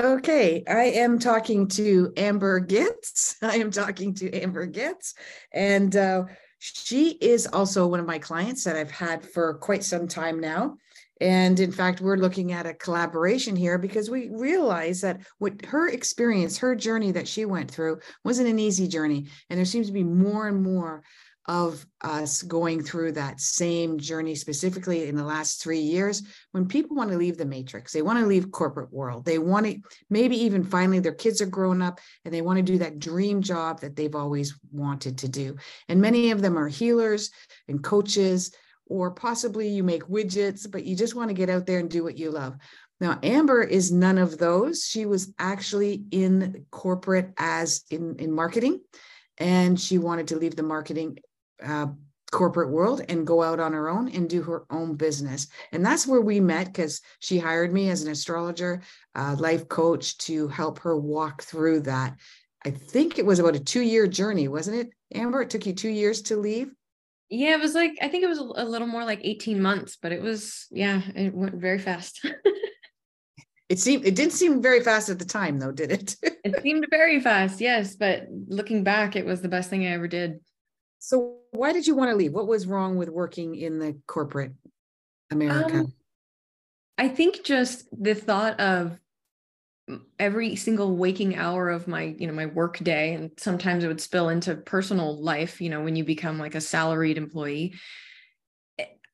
Okay, I am talking to Amber Gitz. And she is also one of my clients that I've had for quite some time now. And in fact, we're looking at a collaboration here because we realize that what her experience, her journey that she went through wasn't an easy journey. And there seems to be more and more of us going through that same journey, specifically in the last 3 years, when people want to leave the matrix, they want to leave corporate world. They want to, maybe even finally their kids are grown up and they want to do that dream job that they've always wanted to do. And many of them are healers and coaches, or possibly you make widgets, but you just want to get out there and do what you love. Now, Amber is none of those. She was actually in corporate as in marketing, and she wanted to leave the marketing corporate world and go out on her own and do her own business. And that's where we met, because she hired me as an astrologer, life coach, to help her walk through that. I think it was about a 2-year journey, wasn't it, Amber? It took you 2 years to leave? Yeah, it was like, I think it was a little more like 18 months, but it was, yeah, it went very fast. It didn't seem very fast at the time, though, did it? It seemed very fast, yes. But looking back, it was the best thing I ever did. So why did you want to leave? What was wrong with working in the corporate America? I think just the thought of every single waking hour of my, my work day, and sometimes it would spill into personal life, when you become like a salaried employee.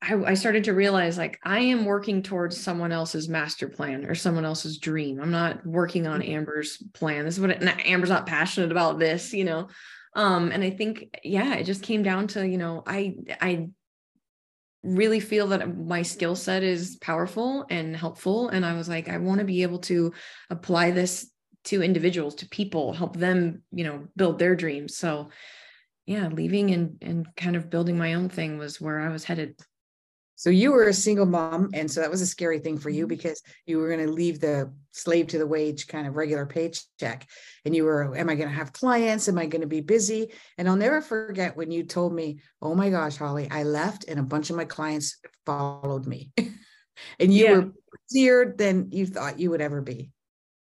I started to realize, like, I am working towards someone else's master plan or someone else's dream. I'm not working on Amber's plan. This is what Amber's not passionate about this, and I think, yeah, it just came down to, I really feel that my skill set is powerful and helpful. And I was like, I want to be able to apply this to individuals, to people, help them, build their dreams. So yeah, leaving and kind of building my own thing was where I was headed. So you were a single mom. And so that was a scary thing for you, because you were going to leave the slave to the wage kind of regular paycheck. And you were, am I going to have clients? Am I going to be busy? And I'll never forget when you told me, oh my gosh, Holly, I left and a bunch of my clients followed me. And you were busier than you thought you would ever be.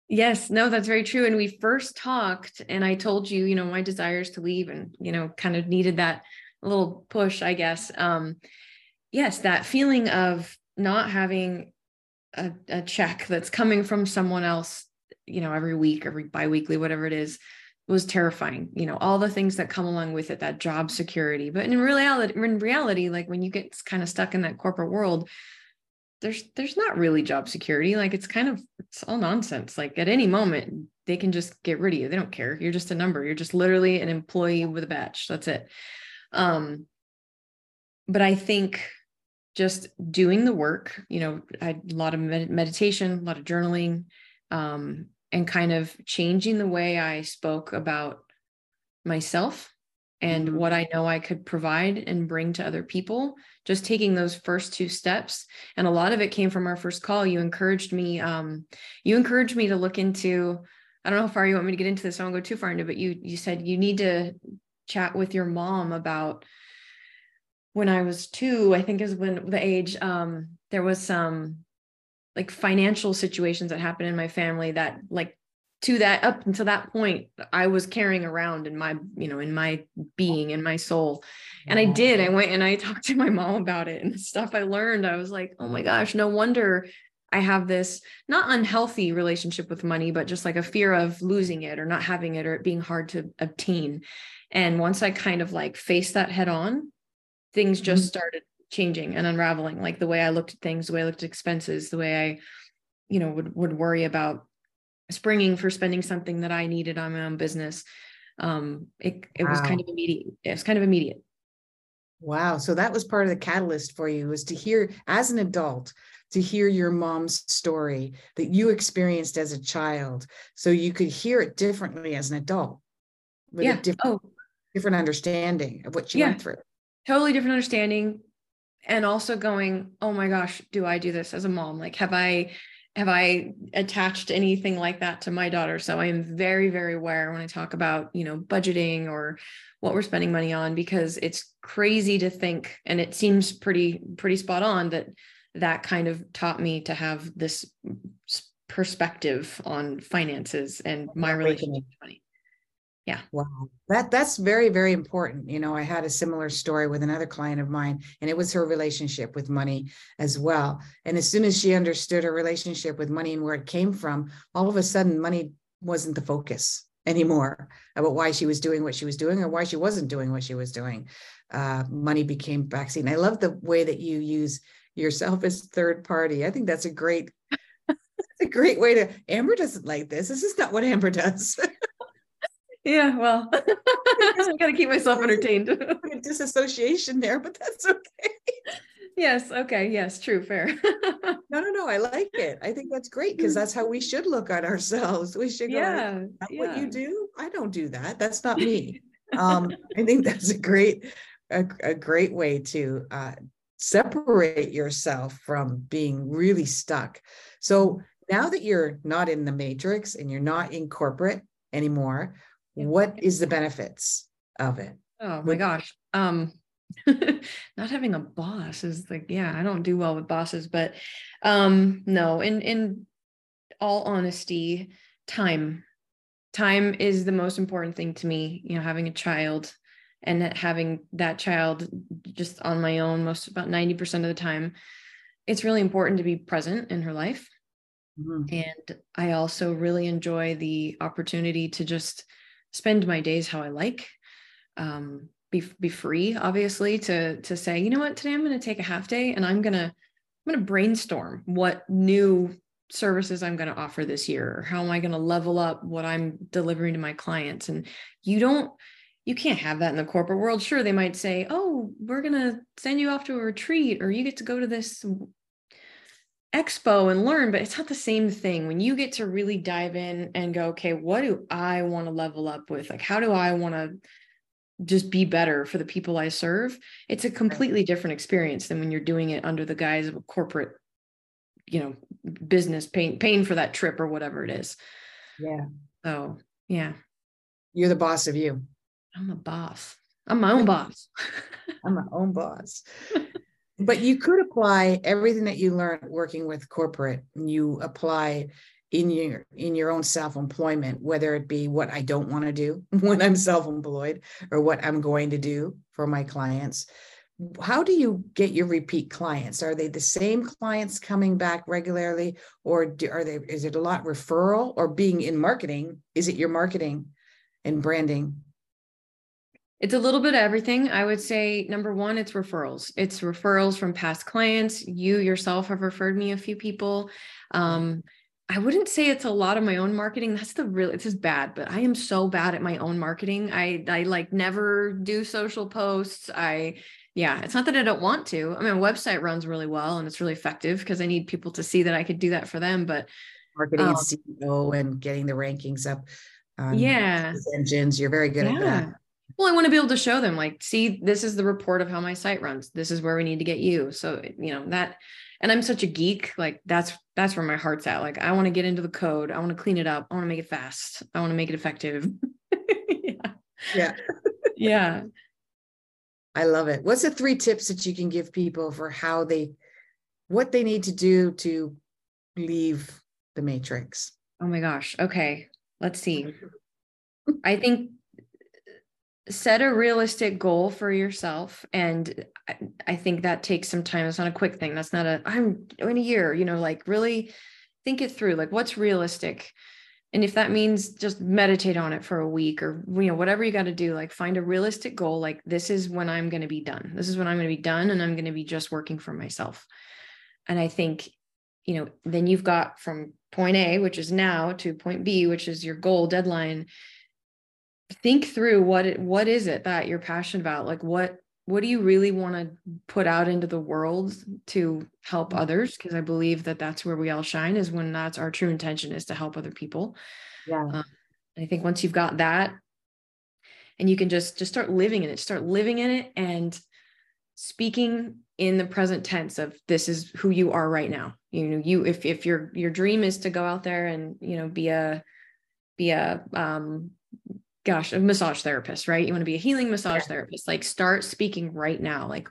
Yes, no, that's very true. And we first talked and I told you, my desires to leave and, kind of needed that little push, I guess. Yes, that feeling of not having a check that's coming from someone else, every week, every biweekly, whatever it is, was terrifying. All the things that come along with it, that job security. But in reality, like when you get kind of stuck in that corporate world, there's not really job security. Like it's all nonsense. Like at any moment, they can just get rid of you. They don't care. You're just a number. You're just literally an employee with a badge. That's it. But I think just doing the work, a lot of meditation, a lot of journaling, and kind of changing the way I spoke about myself and what I know I could provide and bring to other people, just taking those first 2 steps. And a lot of it came from our first call. You encouraged me to look into, I don't know how far you want me to get into this. I won't go too far into it, but you said you need to chat with your mom about, when I was 2, I think is when the age, there was some like financial situations that happened in my family that up until that point, I was carrying around in my, in my being, in my soul. And I went and I talked to my mom about it, and the stuff I learned, I was like, oh my gosh, no wonder I have this not unhealthy relationship with money, but just like a fear of losing it or not having it or it being hard to obtain. And once I kind of like faced that head on, things just started changing and unraveling, like the way I looked at things, the way I looked at expenses, the way I, would worry about springing for spending something that I needed on my own business. It was kind of immediate. Wow. So that was part of the catalyst for you, was to hear, as an adult, to hear your mom's story that you experienced as a child. So you could hear it differently as an adult with a different understanding of what she went through. Totally different understanding. And also going, oh my gosh, do I do this as a mom? Like, have I attached anything like that to my daughter? So I am very, very aware when I talk about, budgeting or what we're spending money on, because it's crazy to think, and it seems pretty spot on, that kind of taught me to have this perspective on finances and my relationship with money. Yeah. Wow. That's very, very important. You know, I had a similar story with another client of mine, and it was her relationship with money as well. And as soon as she understood her relationship with money and where it came from, all of a sudden money wasn't the focus anymore about why she was doing what she was doing or why she wasn't doing what she was doing. Money became backseat. And I love the way that you use yourself as third party. I think that's a great, that's a great way to, Amber doesn't like this. This is not what Amber does. Yeah, well, I got to keep myself entertained. Disassociation there, but that's okay. Yes. Okay. Yes. True. Fair. No. I like it. I think that's great because that's how we should look at ourselves. We should go, what you do? I don't do that. That's not me. I think that's a great way to separate yourself from being really stuck. So now that you're not in the matrix and you're not in corporate anymore, what is the benefits of it? Oh my gosh. Not having a boss is like, I don't do well with bosses, but no, in all honesty, time is the most important thing to me. You know, having a child and having that child just on my own, about 90% of the time, it's really important to be present in her life. Mm-hmm. And I also really enjoy the opportunity to just spend my days how I like, be free, obviously, to say, you know what, today I'm going to take a half day and I'm going to brainstorm what new services I'm going to offer this year, or how am I going to level up what I'm delivering to my clients. And you can't have that in the corporate world. Sure. They might say, oh, we're going to send you off to a retreat, or you get to go to this expo and learn, but it's not the same thing when you get to really dive in and go, okay, what do I want to level up with? Like, how do I want to just be better for the people I serve? It's a completely different experience than when you're doing it under the guise of a corporate, business paying for that trip or whatever it is. Yeah. So, yeah. You're the boss of you. I'm a boss. I'm my own boss. I'm my own boss. But you could apply everything that you learn working with corporate, and you apply in your own self-employment, whether it be what I don't want to do when I'm self-employed or what I'm going to do for my clients. How do you get your repeat clients? Are they the same clients coming back regularly, or is it a lot referral, or being in marketing? Is it your marketing and branding? It's a little bit of everything. I would say, number one, it's referrals. It's referrals from past clients. You yourself have referred me a few people. I wouldn't say it's a lot of my own marketing. This is bad, but I am so bad at my own marketing. I like never do social posts. It's not that I don't want to. I mean, my website runs really well and it's really effective because I need people to see that I could do that for them, but marketing CEO and getting the rankings up. Engines. You're very good at that. Well, I want to be able to show them, like, see, this is the report of how my site runs. This is where we need to get you. So, that, and I'm such a geek, like that's where my heart's at. Like, I want to get into the code. I want to clean it up. I want to make it fast. I want to make it effective. Yeah. I love it. What's the 3 tips that you can give people for what they need to do to leave the matrix? Oh my gosh. Okay. Let's see. I think, set a realistic goal for yourself. And I think that takes some time. It's not a quick thing. That's not I'm in a year, like really think it through, like what's realistic. And if that means just meditate on it for a week or, whatever you got to do, like find a realistic goal. Like, this is when I'm going to be done. This is when I'm going to be done. And I'm going to be just working for myself. And I think, then you've got from point A, which is now, to point B, which is your goal deadline. Think through what is it that you're passionate about? Like what do you really want to put out into the world to help others? Because I believe that that's where we all shine, is when that's our true intention, is to help other people. Yeah. I think once you've got that, and you can just start living in it and speaking in the present tense of, this is who you are right now. If your dream is to go out there and, be a massage therapist, right? You want to be a healing massage therapist. Like, start speaking right now. Like,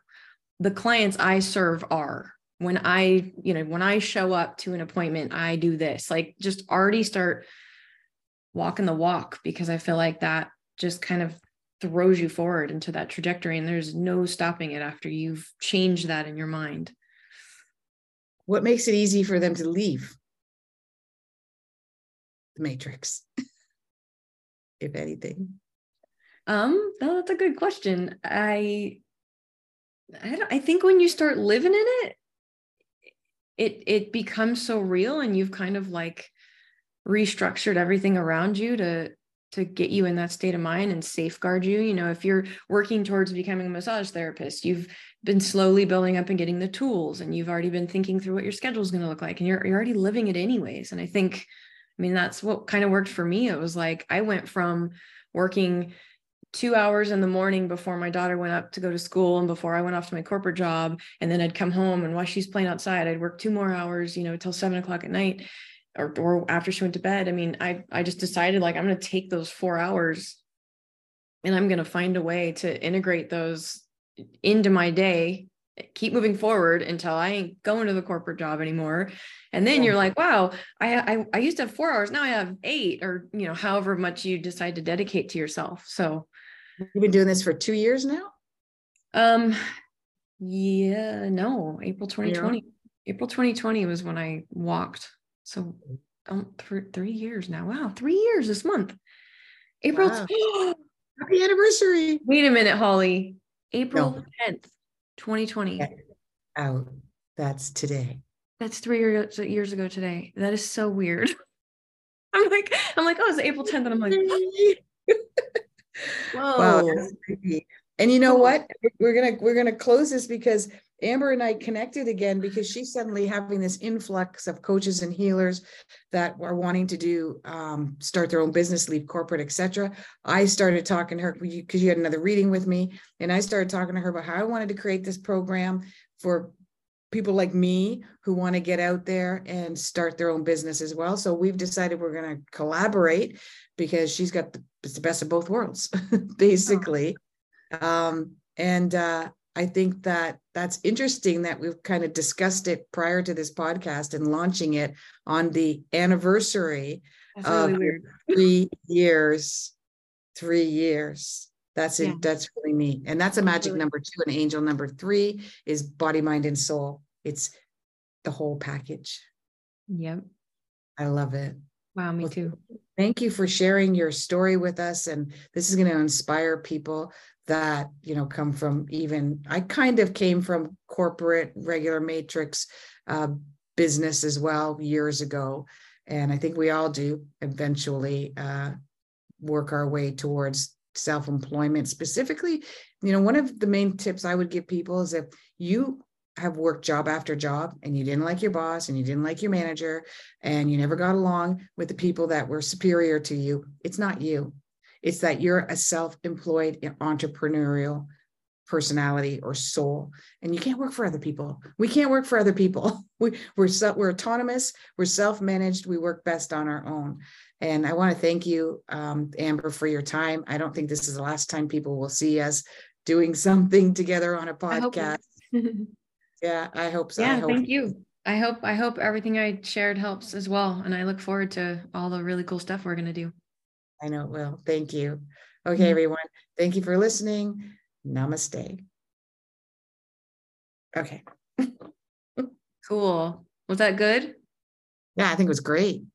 the clients I serve are when I show up to an appointment, I do this, like just already start walking the walk, because I feel like that just kind of throws you forward into that trajectory. And there's no stopping it after you've changed that in your mind. What makes it easy for them to leave the matrix, if anything? No, that's a good question. I think when you start living in it, it becomes so real, and you've kind of like restructured everything around you to get you in that state of mind and safeguard you. You know, if you're working towards becoming a massage therapist, you've been slowly building up and getting the tools, and you've already been thinking through what your schedule is going to look like, and you're already living it anyways. And I think, I mean, that's what kind of worked for me. It was like, I went from working 2 hours in the morning before my daughter went up to go to school and before I went off to my corporate job. And then I'd come home, and while she's playing outside, I'd work 2 more hours, you know, till 7 o'clock at night, or after she went to bed. I mean, I just decided, like, I'm going to take those 4 hours and I'm going to find a way to integrate those into my day, keep moving forward until I ain't going to the corporate job anymore. And then you're like, wow, I used to have 4 hours. Now I have 8, or, you know, however much you decide to dedicate to yourself. So you've been doing this for 2 years now? Yeah, no, April 2020. Yeah. April 2020 was when I walked. So for 3 years now. Wow. 3 years this month. April. Wow. Happy anniversary. Wait a minute, Holly. April 10th, 2020. Oh, that's today. That's 3 years ago today. That is so weird. I'm like, oh, it's April 10th. And I'm like, whoa. Wow, and you know what? We're going to close this, because Amber and I connected again because she's suddenly having this influx of coaches and healers that are wanting to do, start their own business, leave corporate, et cetera. I started talking to her because you had another reading with me, and I started talking to her about how I wanted to create this program for people like me who want to get out there and start their own business as well. So we've decided we're going to collaborate, because she's got the best of both worlds, basically. I think that that's interesting that we've kind of discussed it prior to this podcast and launching it on the anniversary of really 3 years. 3 years. That's it. Yeah. That's really neat. And that's a magic number 2. And angel number 3 is body, mind, and soul. It's the whole package. Yep. I love it. Wow. Me too. Thank you for sharing your story with us. And this is going to inspire people that, you know, come from even, I kind of came from corporate, regular matrix business as well years ago. And I think we all do eventually work our way towards self-employment specifically. You know, one of the main tips I would give people is if you have worked job after job and you didn't like your boss and you didn't like your manager and you never got along with the people that were superior to you, it's not you. It's that you're a self-employed entrepreneurial personality or soul, and you can't work for other people. We can't work for other people. We're autonomous, we're self-managed, we work best on our own. And I want to thank you, Amber, for your time. I don't think this is the last time people will see us doing something together on a podcast. Yeah, I hope so. Yeah, I hope. Thank you. I hope everything I shared helps as well. And I look forward to all the really cool stuff we're going to do. I know it will. Thank you. Okay, everyone. Thank you for listening. Namaste. Okay. Cool. Was that good? Yeah, I think it was great.